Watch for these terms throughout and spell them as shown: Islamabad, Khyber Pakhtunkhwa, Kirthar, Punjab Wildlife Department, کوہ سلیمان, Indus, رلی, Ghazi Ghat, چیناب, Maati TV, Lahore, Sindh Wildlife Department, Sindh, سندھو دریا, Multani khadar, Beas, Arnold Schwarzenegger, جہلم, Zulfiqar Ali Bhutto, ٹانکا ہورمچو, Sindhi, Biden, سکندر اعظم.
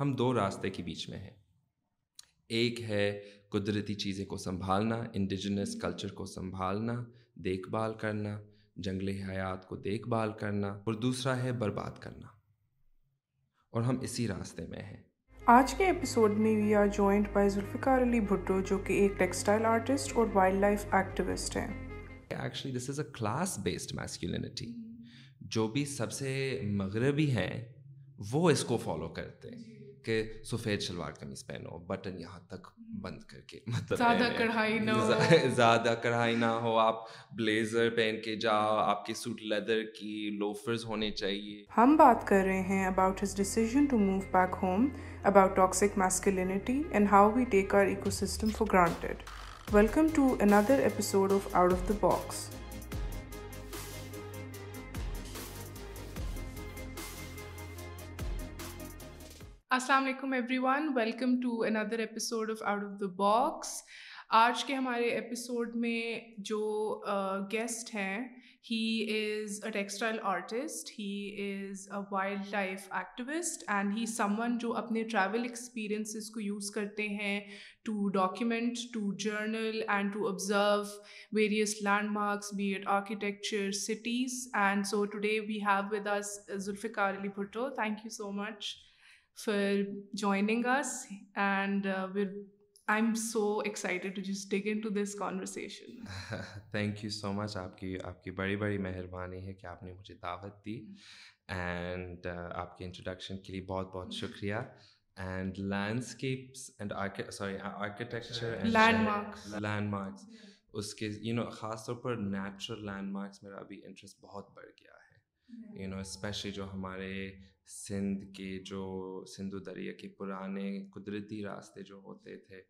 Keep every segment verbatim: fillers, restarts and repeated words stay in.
ہم دو راستے کے بیچ میں ہیں. ایک ہے قدرتی چیزیں کو سنبھالنا, انڈیجنس کلچر کو سنبھالنا, دیکھ بھال کرنا, جنگل حیات کو دیکھ بھال کرنا, اور دوسرا ہے برباد کرنا, اور ہم اسی راستے میں ہیں. آج کے ایپیسوڈ میں we are joined by Zulfiqar Ali Bhutto, جو کہ ایک ٹیکسٹائل آرٹسٹ اور وائلڈ لائف ایکٹیوسٹ ہیں. Actually this is a class based masculinity. جو بھی سب سے مغربی ہیں وہ اس کو فالو کرتے ہیں کہ سفید شلوار قمیص پہنو, بٹن یہاں تک بند کر کے, مطلب زیادہ کڑھائی نہ ہو, زیادہ کڑھائی نہ ہو, آپ بلیزر پہن کے جاؤ, آپ کے سوٹ لیدر کی, لوفرز ہونے چاہیے. ہم بات کر رہے ہیں about his decision to move back home, about toxic masculinity and how we take our ecosystem for granted. Welcome to another episode of out of the box. السلام علیکم everyone, welcome to another episode of out of the box. آج کے ہمارے episode میں جو guest ہیں, he is a textile artist, he is a wildlife activist, and he someone جو اپنے ٹریول ایکسپیرئنسز کو یوز کرتے ہیں to document, to journal and to observe various landmarks, be it architecture, cities. And so today we have with us Zulfiqar Ali Bhutto. Thank you so much for joining us, and uh, we're I'm so excited to just dig into this conversation. Thank you so much. aapki aapki badi badi meherbani hai ki aapne mujhe daawat di, and uh, aapke introduction ke liye bahut bahut shukriya. And landscapes and archi- sorry architecture and landmarks land- landmarks uske you know خاص طور پر natural landmarks میرا ابھی interest بہت بڑھ گیا ہے. You know, especially جو ہمارے سندھ کے جو سندھو دریا کے پرانے قدرتی راستے جو ہوتے تھے.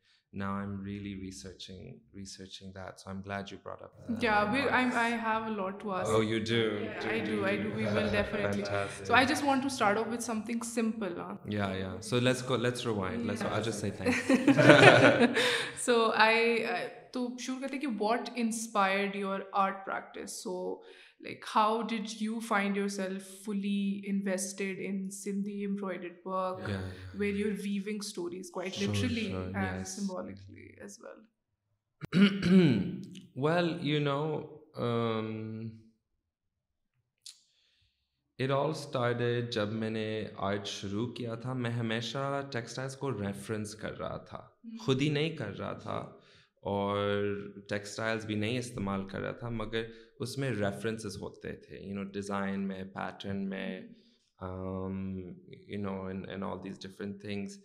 Now I'm really researching researching that, so I'm glad you brought up that. Yeah, we, I'm, I have a lot to ask. Oh, you do? Yeah, do I do, do, I do. We will definitely. Fantastic. So I just want to start off with something simple. Huh? Yeah, yeah. So let's go, let's rewind. Let's, yeah. I'll just say thanks. So I, to shuru karte ki what inspired your art practice? So like how did you find yourself fully invested in Sindhi embroidered work, yeah, yeah, where you're weaving stories quite sure, literally sure, and yes. symbolically as well? Well, you know, um, it all started جب میں نے art شروع کیا تھا. میں ہمیشہ textiles کو reference کر رہا تھا, خود ہی نہیں کر رہا تھا, اور ٹیکسٹائلس بھی نہیں استعمال کر رہا تھا, مگر اس میں ریفرنسز ہوتے تھے, یو نو, ڈیزائن میں, پیٹرن میں, you know, and all these different things.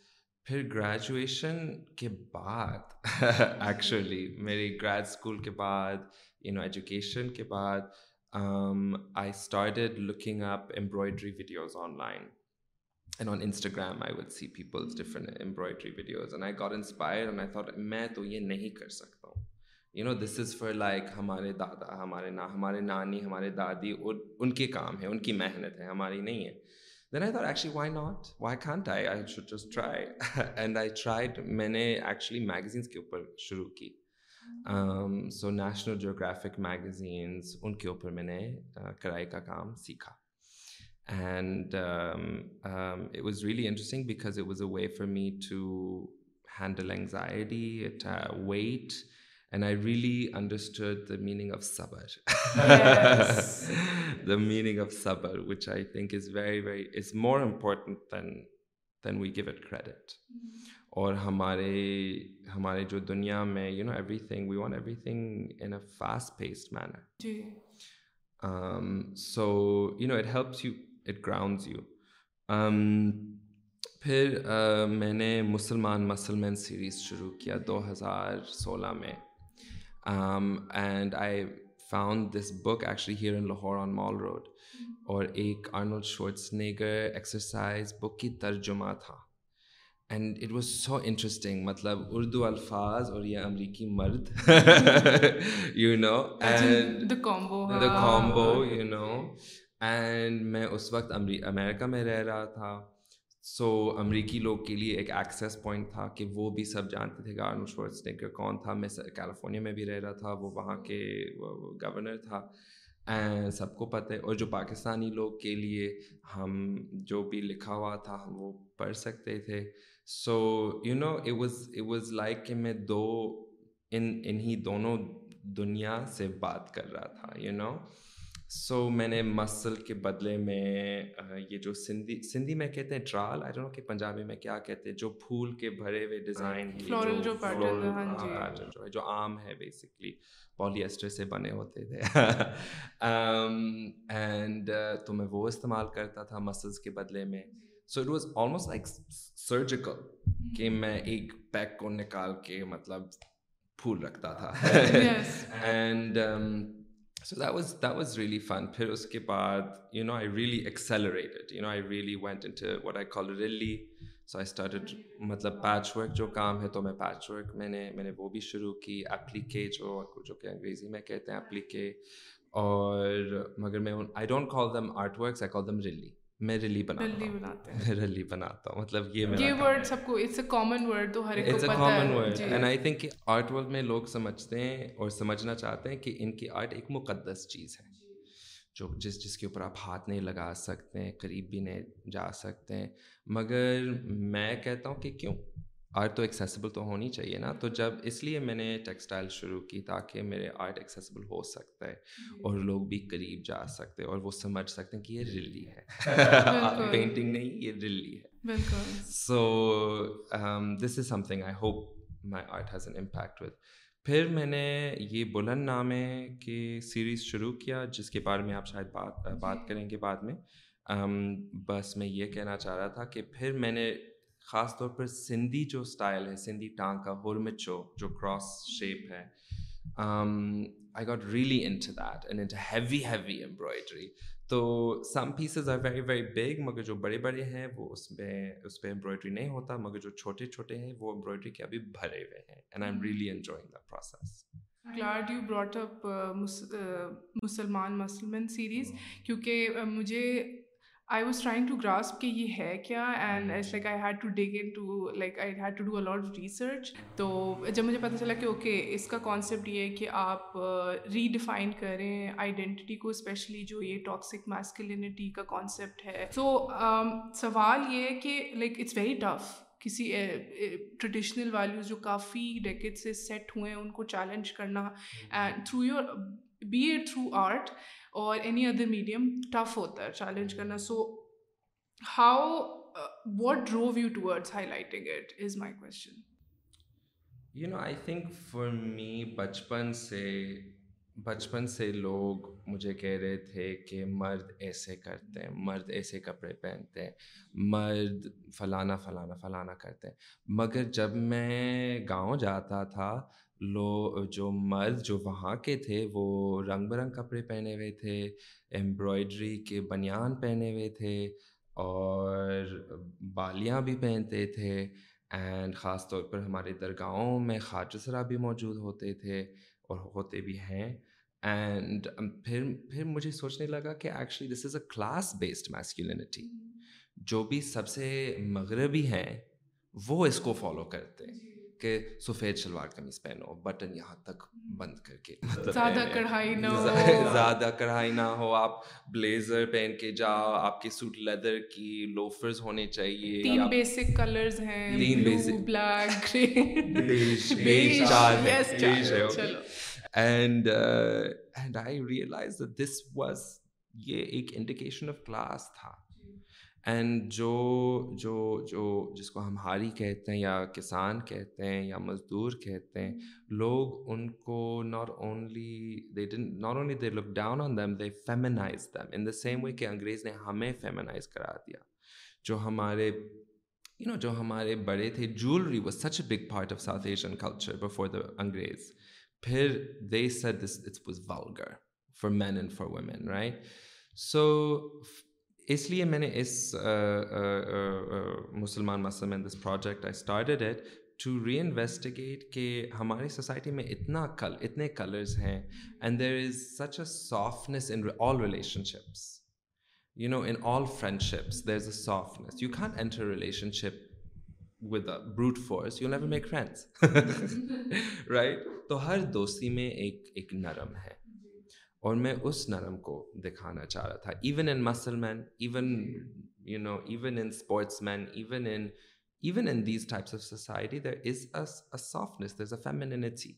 پھر گریجویشن کے بعد ایکچولی میری گریج اسکول کے بعد, یو نو, ایجوکیشن کے بعد I started looking up embroidery videos online, and on Instagram I would see peoples different embroidery videos, and I got inspired, and I thought میں تو یہ نہیں کر سکتا ہوں. You know, this is for like ہمارے دادا, ہمارے نا ہمارے نانی, ہمارے دادی, ان کے کام ہے, ان کی محنت ہے, ہماری نہیں ہے. Then I thought, actually, why not? Why can't I? I should just try. And I tried. میں نے actually magazines کے اوپر شروع کی. Um, so National Geographic magazines, ان کے اوپر میں نے کڑھائی کا کام سیکھا. And um, um, it was really interesting because it was a way for me to handle anxiety, it, uh, weight, and I really understood the meaning of sabr. Yes. The meaning of sabr, which I think is very, very, it's more important than than we give it credit. Aur hamare hamare jo duniya mein, you know, everything, we want everything in a fast paced manner. Ji. Um, so, you know, it helps you, it grounds you. Um, پھر uh, میں نے مسلمان مسلمین series شروع کیا دو ہزار سولہ میں. Um, and I found this book actually here in Lahore on Mall Road. Aur ek Arnold Schwarzenegger exercise book ki tarjuma tha. And it was so interesting. Matlab Urdu alfaz aur ye Ameriki mard. You know. And the combo. The haan. combo, you know. And main us waqt America mein reh raha tha. سو امریکی لوگ کے لیے ایک access point تھا کہ وہ بھی سب جانتے تھے کہ آرنولڈ شوارزنیگر کون تھا. میں کیلیفورنیا میں بھی رہ رہا تھا, وہ وہاں کے گورنر تھا. سب کو پتہ ہے. اور جو پاکستانی لوگ کے لیے ہم جو بھی لکھا ہوا تھا ہم وہ پڑھ سکتے تھے. So you know it was it was like کہ میں دو ان انہی دونوں دنیا سے بات کر رہا تھا یو نو. سو میں نے مسل کے بدلے میں یہ جو سندھی سندھی میں کہتے ہیں ٹرال, آئی ڈونٹ نو کہ پنجابی میں کیا کہتے ہیں, جو پھول کے بھرے ہوئے ڈیزائن جو جو عام ہے بیسکلی پولی ایسٹر سے بنے ہوتے تھے, اینڈ تو میں وہ استعمال کرتا تھا مسلس کے بدلے میں. So it was almost like surgical کہ میں ایک پیک کو نکال کے مطلب پھول رکھتا تھا, and so that was that was really fun. Phir uske baad you know I really accelerated, you know I really went into what I call really, so I started matlab patchwork jo kaam hai to main patchwork maine maine wo bhi shuru ki, applique jo jo ke angrezi mein kehte hain applique, aur magar main I don't call them artworks, I call them really. میں رلی بناتا ہوں, رلی بناتا ہوں مطلب یہ یہ word سب کو it's a common word تو ہر ایک کو پتہ ہے, it's a common word. And I think art world میں لوگ سمجھتے ہیں اور سمجھنا چاہتے ہیں کہ ان کی آرٹ ایک مقدس چیز ہے جو جس جس کے اوپر آپ ہاتھ نہیں لگا سکتے ہیں, قریب بھی نہیں جا سکتے ہیں. مگر میں کہتا ہوں کہ کیوں, آرٹ تو ایکسیسیبل تو ہونی چاہیے نا. تو جب اس لیے میں نے ٹیکسٹائل شروع کی تاکہ میرے آرٹ ایکسیسیبل ہو سکتا ہے اور لوگ بھی قریب جا سکتے اور وہ سمجھ سکتے ہیں کہ یہ رلی ہے, پینٹنگ نہیں, یہ رلی ہے. So this is something I hope my art has an impact with. پھر میں نے یہ بلند نامے کی سیریز شروع کیا جس کے بارے میں آپ شاید بات بات کریں گے بعد میں. بس میں یہ کہنا چاہ رہا تھا کہ پھر میں نے خاص طور پر سندھی جو اسٹائل ہے, سندھی ٹانکا ہورمچو جو کراس شیپ ہے, I got really into that and into heavy heavy embroidery. تو some pieces are very very big, مگر جو بڑے بڑے ہیں وہ اس میں اس پہ ایمبرائڈری نہیں ہوتا, مگر جو چھوٹے چھوٹے ہیں وہ ایمبرائڈری کے ابھی بھرے ہوئے ہیں, and I am really enjoying the process. Glad you brought up مسلمان مسلمن سیریز کیونکہ مجھے I was trying to grasp کہ یہ ہے کیا, and it's like I had to dig into like I had to do a lot of research. تو جب مجھے پتہ چلا کہ اوکے اس کا کانسیپٹ یہ ہے کہ آپ ریڈیفائن کریں آئیڈینٹی کو, اسپیشلی جو یہ ٹاکسک میسکلینٹی کا کانسیپٹ ہے. سو سوال یہ ہے کہ لائک اٹس ویری ٹف, کسی ٹریڈیشنل ویلیوز جو کافی ڈیکیڈ سے سیٹ ہوئے ہیں ان کو چیلنج کرنا through your be it through art or any other medium, tough ہوتا ہے challenge کرنا. So how, uh, what drove you towards highlighting it is my question. You know, I think for me, بچپن سے بچپن سے لوگ مجھے کہہ رہے تھے کہ مرد ایسے کرتے ہیں, مرد ایسے کپڑے پہنتے ہیں, مرد فلانا فلانا فلانا کرتے ہیں. مگر جب میں گاؤں جاتا تھا, لو جو مرد جو وہاں کے تھے وہ رنگ برنگ کپڑے پہنے ہوئے تھے, ایمبرائڈری کے بنیان پہنے ہوئے تھے اور بالیاں بھی پہنتے تھے, اینڈ خاص طور پر ہمارے درگاہوں میں خواجہ سرا بھی موجود ہوتے تھے اور ہوتے بھی ہیں. اینڈ پھر پھر مجھے سوچنے لگا کہ actually this is a class based masculinity. جو بھی سب سے مغربی ہیں وہ اس کو فالو کرتے ہیں کہ سفید شلوار قمیص پہنو, بٹن یہاں تک بند کر کے, زیادہ کڑھائی نہ ہو, زیادہ کڑھائی نہ ہو, آپ بلیزر پہن کے جاؤ, آپ کے سوٹ لیدر کی, لوفرز ہونے چاہیے. تین بیسک کلرز ہیں, تین بیسک, بلیک, گرے, چار ہے. And and I realise this was یہ ایک انڈیکیشن آف کلاس تھا. اینڈ جو جو جو جس کو ہم ہاری کہتے ہیں یا کسان کہتے ہیں یا مزدور کہتے ہیں, لوگ ان کو not only they didn't not only they look down on them, they feminise them in the same way کہ انگریز نے ہمیں فیمینائز کرا دیا. جو ہمارے یو نو جو ہمارے بڑے تھے, jewellery was such a big part of South Asian culture before the انگریز. پھر they said this it was vulgar for men and for women, right. So اس لیے میں نے اس مسلمان مسلم in this project I started it to reinvestigate کہ ہماری سوسائٹی میں اتنا کل اتنے کلرز ہیں, and there is such a softness in all relationships, you know, in all friendships there is a softness. You can enter relationship with a brute force, you never make friends, right. تو ہر دوستی میں ایک ایک نرم ہے اور میں اس نرم کو دکھانا چاہ رہا تھا. Even in muscle men, even you know, even in sportsmen, even in even in these types of society there is a softness, there is a femininity,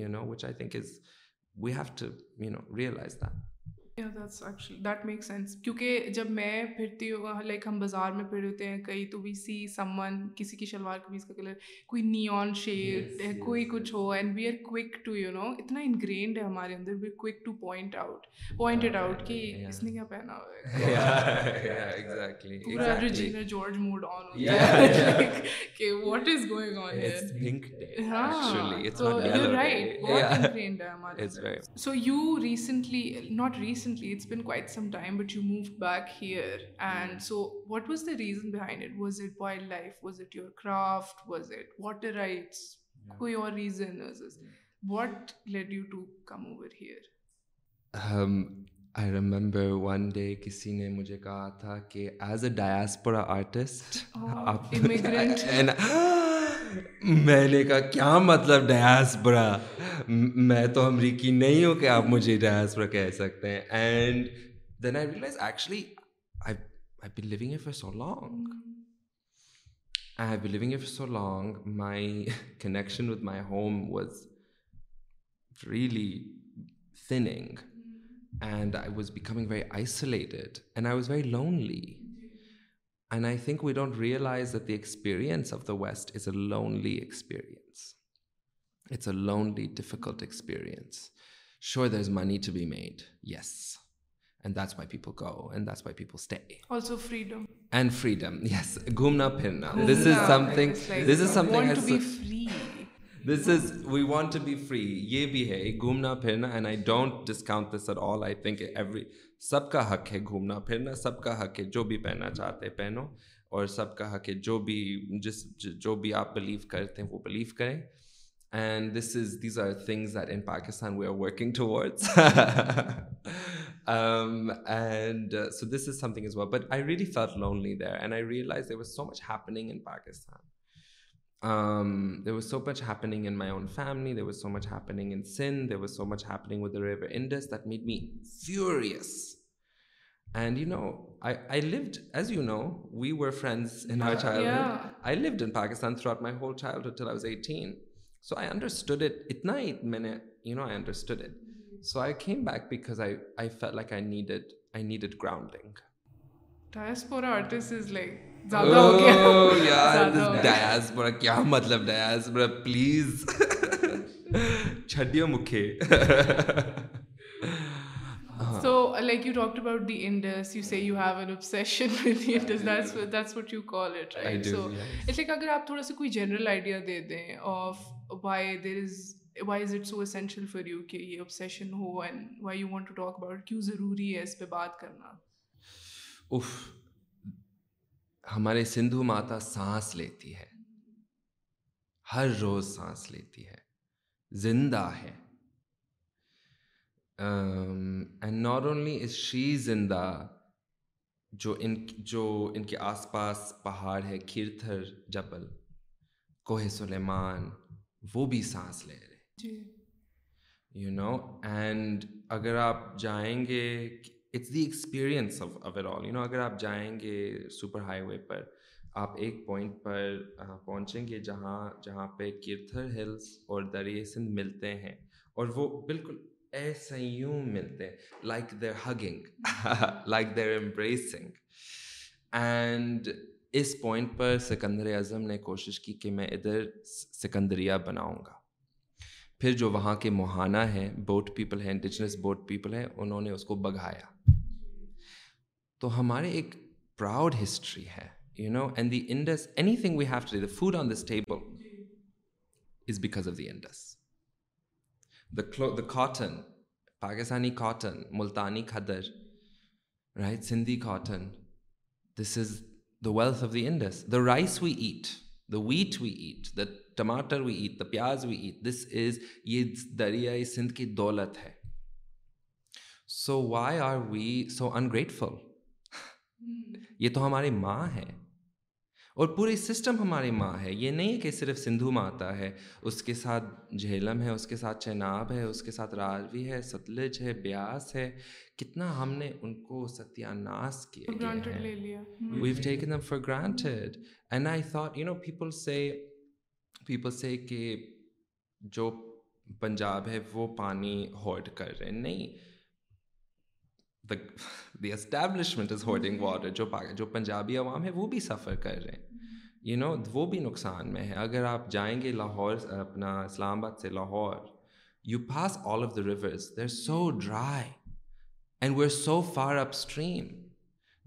you know, which I think is we have to you know realise that. Yeah, that's actually, that makes sense. کیونکہ جب میں پھرتی ہوں, like ہم بازار میں پھر ہوتے ہیں کئی, تو وی سی سم ون, کسی کی شلوار قمیض کا کلر کوئی نیون شیڈ ہے, کوئی کچھ ہو, and we are quick to you know, اتنا انگرینڈ ہے ہمارے اندر, we are quick to point out point it out کہ اس نے کیا پہنا ہوا ہے. پورا ریجینا جارج موڈ آن ہوتا ہے کہ what is going on here. ہاں, تو یو رائٹ, بہت انگرینڈ ہے ہمارے اندر. So you recently, not recently, it's been quite some time, but you moved back here, and so what was the reason behind it? Was it wildlife? Was it your craft? Was it water rights? Koi aur reason? What led you to come over here? um I remember one day kisi ne mujhe kaha tha ki as a diaspora artist, oh, immigrant, and میں نے کہا کیا مطلب ڈیاسپورا, میں تو امریکی نہیں ہوں کہ آپ مجھے ڈیاسپورا کہہ سکتے ہیں. And then I realise actually I have been living here for so long, I have been living here for so long, my connection with my home was really thinning, and I was becoming very isolated, and I was very lonely. And I think we don't realize that the experience of the West is a lonely experience. It's a lonely, difficult experience. Sure, there's money to be made. Yes. And that's why people go, and that's why people stay. Also freedom. And freedom. Yes. Ghumna phirna. This is something, like this is something I want to be free. This is, we want to be free. Ye bhi hai ghumna phirna, and I don't discount this at all. I think every سب کا حق ہے گھومنا پھرنا, سب کا حق ہے جو بھی پہننا چاہتے پہنو, اور سب کا حق ہے جو بھی جس جو بھی آپ بلیو کرتے ہیں وہ بلیو کریں. And this is these are things that in Pakistan we are working towards, and so this is something as well. But I really felt lonely there, and I realise there was so much happening in Pakistan, there was so much happening in my own family, there was so much happening in Sindh, there was so much happening with the river Indus that made me furious. And you know, I, I lived, as you know, we were friends in our childhood. Yeah. I lived in Pakistan throughout my whole childhood till I was eighteen. So I understood it. Itna hi maine, you know, I understood it. So I came back because I, I felt like I needed, I needed grounding. Diaspora artist is like, zyada ho gaya. Oh yeah, this diaspora, kya matlab diaspora, please. Chhadiyo mukhe. So like you talked about the Indus, you say you have an obsession with the Indus, that's what, that's what you call it, right? I do, so yes. It's like agar aap thoda sa koi general idea de dein of why there is, why is it so essential for you ki ye obsession ho, and why you want to talk about it, kyun zaruri hai is pe baat karna. Uff, ہمارے سندھو ماتا سانس لیتی ہے, ہر روز سانس لیتی ہے, زندہ ہے. Um, and not only is she زندہ, جو ان جو ان کے آس پاس پہاڑ ہے, کیرتھر جبل, کوہ سلیمان, وہ بھی سانس لے رہے, یو نو. اینڈ اگر آپ جائیں گے, it's the experience of of it all, you know. اگر آپ جائیں گے سپر ہائی وے پر, آپ ایک پوائنٹ پر پہنچیں گے جہاں جہاں پہ کیرتھر ہلز اور دریا سندھ ملتے ہیں, اور وہ بالکل ایسے یوں ملتے ہیں, like they're hugging, like they're embracing. And اس پوائنٹ پر سکندر اعظم نے کوشش کی کہ میں ادھر سکندریہ بناؤں گا. پھر جو وہاں کے موہانا ہیں, بوٹ پیپل ہیں, انڈیجنس بوٹ پیپل ہیں, انہوں نے اس کو بگھایا. تو ہمارے ایک پراؤڈ ہسٹری ہے, you know. And the Indus, anything we have to do, the food on this table is because of the Indus. The clo- the cotton, Pakistani cotton, Multani khadar, right, Sindhi cotton, this is the wealth of the Indus. The rice we eat, the wheat we eat, the tomato we eat, the pyaz we eat, this is ye dariyai Sindh ki daulat hai. So why are we so ungrateful? Ye to hamari maa hai, اور پوری system ہماری ماں ہے. یہ نہیں کہ صرف سندھو ماں آتا ہے, اس کے ساتھ جہلم ہے, اس کے ساتھ چیناب ہے, اس کے ساتھ راوی ہے, ستلج ہے, بیاس ہے. کتنا ہم نے ان کو ستیاناس کیا ہے. We've taken them for granted. And I thought, you know, people say, people say کہ جو پنجاب ہے وہ پانی ہوارڈ کر رہے ہیں. نہیں, the the establishment is hoarding water. جو جو پنجابی عوام ہے وہ بھی سفر کر رہے ہیں, یو نو, وہ بھی نقصان میں ہے. اگر آپ جائیں گے لاہور, اپنا اسلام آباد سے Lahore, you pass all of the rivers, they are so dry and we are so far upstream.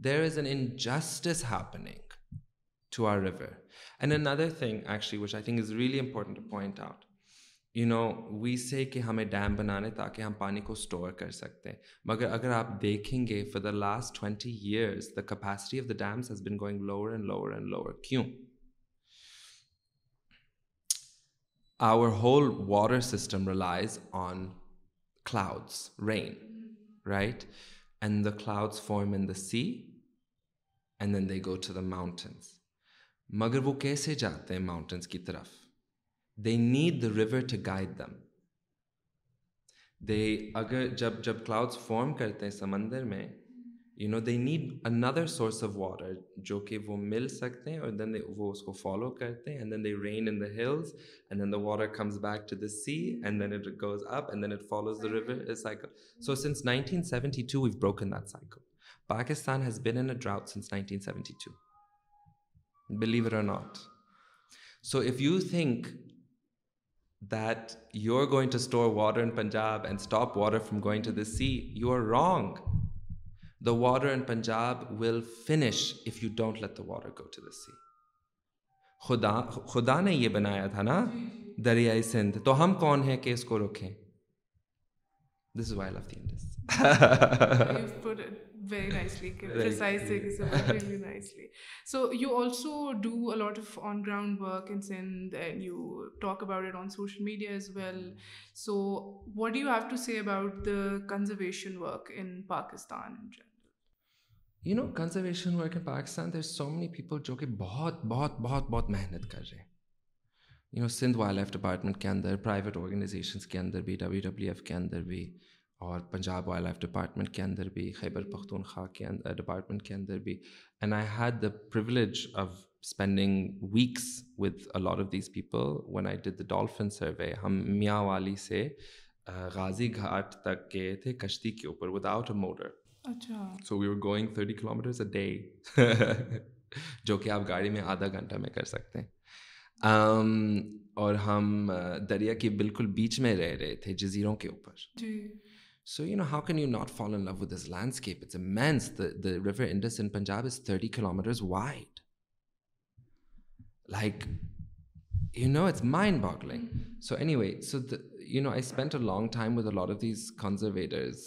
There is an injustice happening to our river. And another thing actually which I think is really important to point out, you know, we say کہ ہمیں dam بنانے تاکہ ہم پانی کو store کر سکتے ہیں, مگر اگر آپ دیکھیں گے for the last twenty years the capacity of the dams has been going lower and lower and lower. کیوں؟ Our whole water system relies on clouds, rain, right, and the clouds form in the sea and then they go to the mountains. مگر وہ کیسے جاتے ہیں mountains کی طرف؟ They need the river to guide them. They, agar jab jab clouds form karte hain samandar mein, you know, they need another source of water jo ke wo mil sakte hain, and then they wo usko follow karte hain, and then they rain in the hills, and then the water comes back to the sea, and then it goes up, and then it follows the river cycle. So since nineteen seventy-two we've broken that cycle. Pakistan has been in a drought since nineteen seventy-two, believe it or not. So if you think that you're going to store water in Punjab and stop water from going to the sea, you are wrong. The water in Punjab will finish if you don't let the water go to the sea. Khuda khuda ne ye banaya tha na Dariyai Sindh, to hum kaun hain ke isko rokhein? This is why I love the Indus. You've put it very nicely, precisely, really nicely. So you also do a lot of on-ground work in Sindh, and you talk about it on social media as well. So what do you have to say about the conservation work in Pakistan in general? You know, conservation work in Pakistan, there's so many people jo ke bahut bahut bahut bahut mehnat kar rahe hain. You know, Sindh Wildlife Department کے اندر, private organizations کے اندر بھی, W W F کے اندر بھی, اور Punjab wild life department کے اندر بھی, خیبر پختونخوا کے اندر ڈپارٹمنٹ کے اندر بھی. And I had the privilege of spending weeks with a lot of these people when I did the dolphin survey. ہم میانوالی سے غازی گھاٹ تک گئے تھے کشتی کے اوپر وداؤٹ اے موٹر. اچھا. So we were going thirty kilometres a day, جو کہ آپ گاڑی میں آدھا گھنٹہ میں کر سکتے ہیں. اور ہم دریا کے بالکل بیچ میں رہ رہے تھے, جزیروں کے اوپر. جی. So, you know, how can you not fall in love with this landscape? It's immense. The the river Indus in Punjab is thirty kilometers wide. Like, you know, it's mind-boggling. Mm-hmm. So anyway, so, the, you know, I spent a long time with a lot of these conservators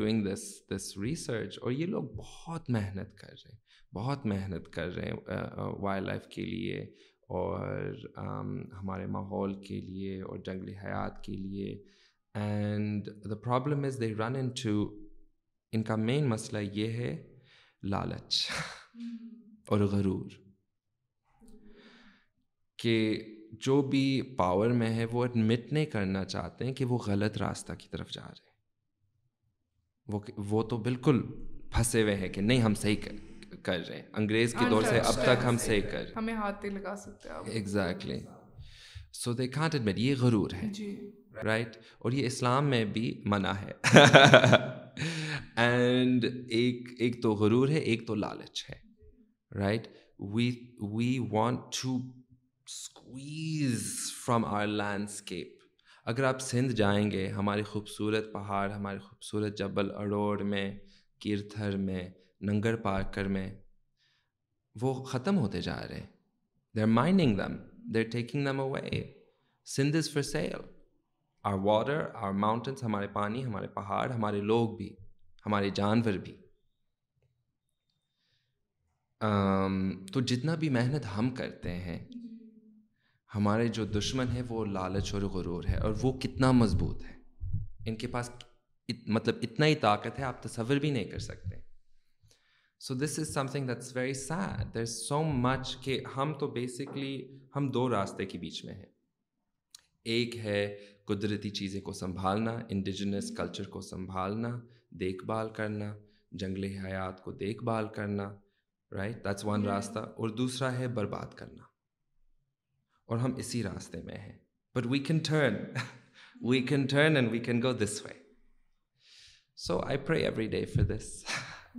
doing this this research. Aur ye log bahut mehnat kar rahe hain. Bahut mehnat kar rahe hain uh, uh, wildlife ke liye, aur um, hamare mahol ke liye, aur jangli hayat ke liye. And the problem is they run into, ان کا main مسئلہ یہ ہے لالچ اور غرور, کہ جو بھی پاور میں ہے وہ ایڈمٹ نہیں کرنا چاہتے ہیں کہ وہ غلط راستہ کی طرف جا رہے ہیں. وہ وہ تو بالکل پھنسے ہوئے ہیں کہ نہیں, ہم صحیح کر رہے ہیں, انگریز کے دور سے اب تک ہم صحیح کر رہے ہیں, ہمیں ہاتھ نہیں لگا سکتے آپ. Exactly. So they can't admit. یہ غرور ہے, رائٹ, اور یہ اسلام میں بھی منع ہے. اینڈ ایک ایک تو غرور ہے, ایک تو لالچ ہے, right. We we want to squeeze from our landscape. اگر آپ سندھ جائیں گے, ہمارے خوبصورت پہاڑ, ہمارے خوبصورت جبل اڑوڑ میں, کیرتھر میں, ننگر پارکر میں, وہ ختم ہوتے جا رہے ہیں. They are mining them, they are taking them away. Sindh is for sale. Our water, our mountains, ہمارے پانی, ہمارے پہاڑ, ہمارے لوگ بھی, ہمارے جانور بھی. تو جتنا بھی محنت ہم کرتے ہیں, ہمارے جو دشمن ہے وہ لالچ اور غرور ہے, اور وہ کتنا مضبوط ہے. ان کے پاس مطلب اتنا ہی طاقت ہے آپ تصور بھی نہیں کر سکتے. So this is something that's very sad. There's so much کہ ہم تو basically ہم دو راستے کے بیچ میں ہیں. ایک ہے قدرتی چیزیں کو سنبھالنا, انڈیجنس کلچر کو سنبھالنا, دیکھ بھال کرنا, جنگل حیات کو دیکھ بھال کرنا, رائٹ, دیٹس ون راستہ. اور دوسرا ہے برباد کرنا, اور ہم اسی راستے میں ہیں. But we can turn, we can turn and we can go this way. So I pray every day for this.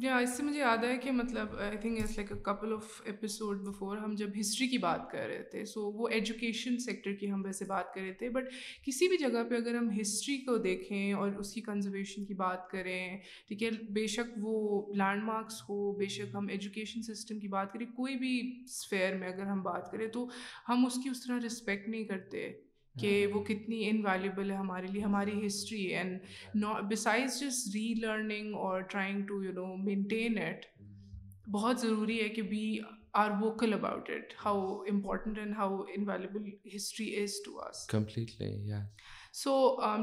یا اس سے مجھے یاد ہے کہ مطلب I think it's like a couple of episode before ہم جب ہسٹری کی بات کر رہے تھے, سو وہ ایجوکیشن سیکٹر کی ہم ویسے بات کر رہے تھے, بٹ کسی بھی جگہ پہ اگر ہم ہسٹری کو دیکھیں اور اس کی کنزرویشن کی بات کریں, ٹھیک ہے, بے شک وہ لینڈ مارکس ہو, بے شک ہم ایجوکیشن سسٹم کی بات کریں, کوئی بھی اسفیئر میں اگر ہم بات کریں تو ہم اس کی اس طرح رسپیکٹ نہیں کرتے کہ وہ کتنی انویلیبل ہے ہمارے لیے, ہماری history. And besides just relearning اور trying to you know maintain it, بہت ضروری ہے کہ we are vocal about it, how important and how invaluable history is to us. Completely, yeah. So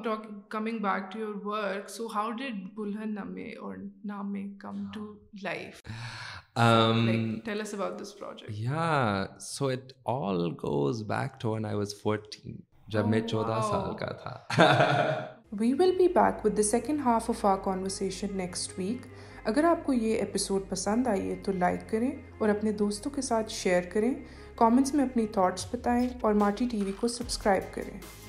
talk coming back to your work, so how did بلہن نامے اور نامے come to life? Um, like, tell us about this project. Yeah, so it all goes back to when I was fourteen. جب میں چودہ سال کا تھا. We will be back with the second half of our conversation next week. اگر آپ کو یہ ایپیسوڈ پسند آئی ہے تو لائک کریں اور اپنے دوستوں کے ساتھ شیئر کریں, کامنٹس میں اپنی تھاٹس بتائیں اور ماٹی ٹی وی کو سبسکرائب کریں.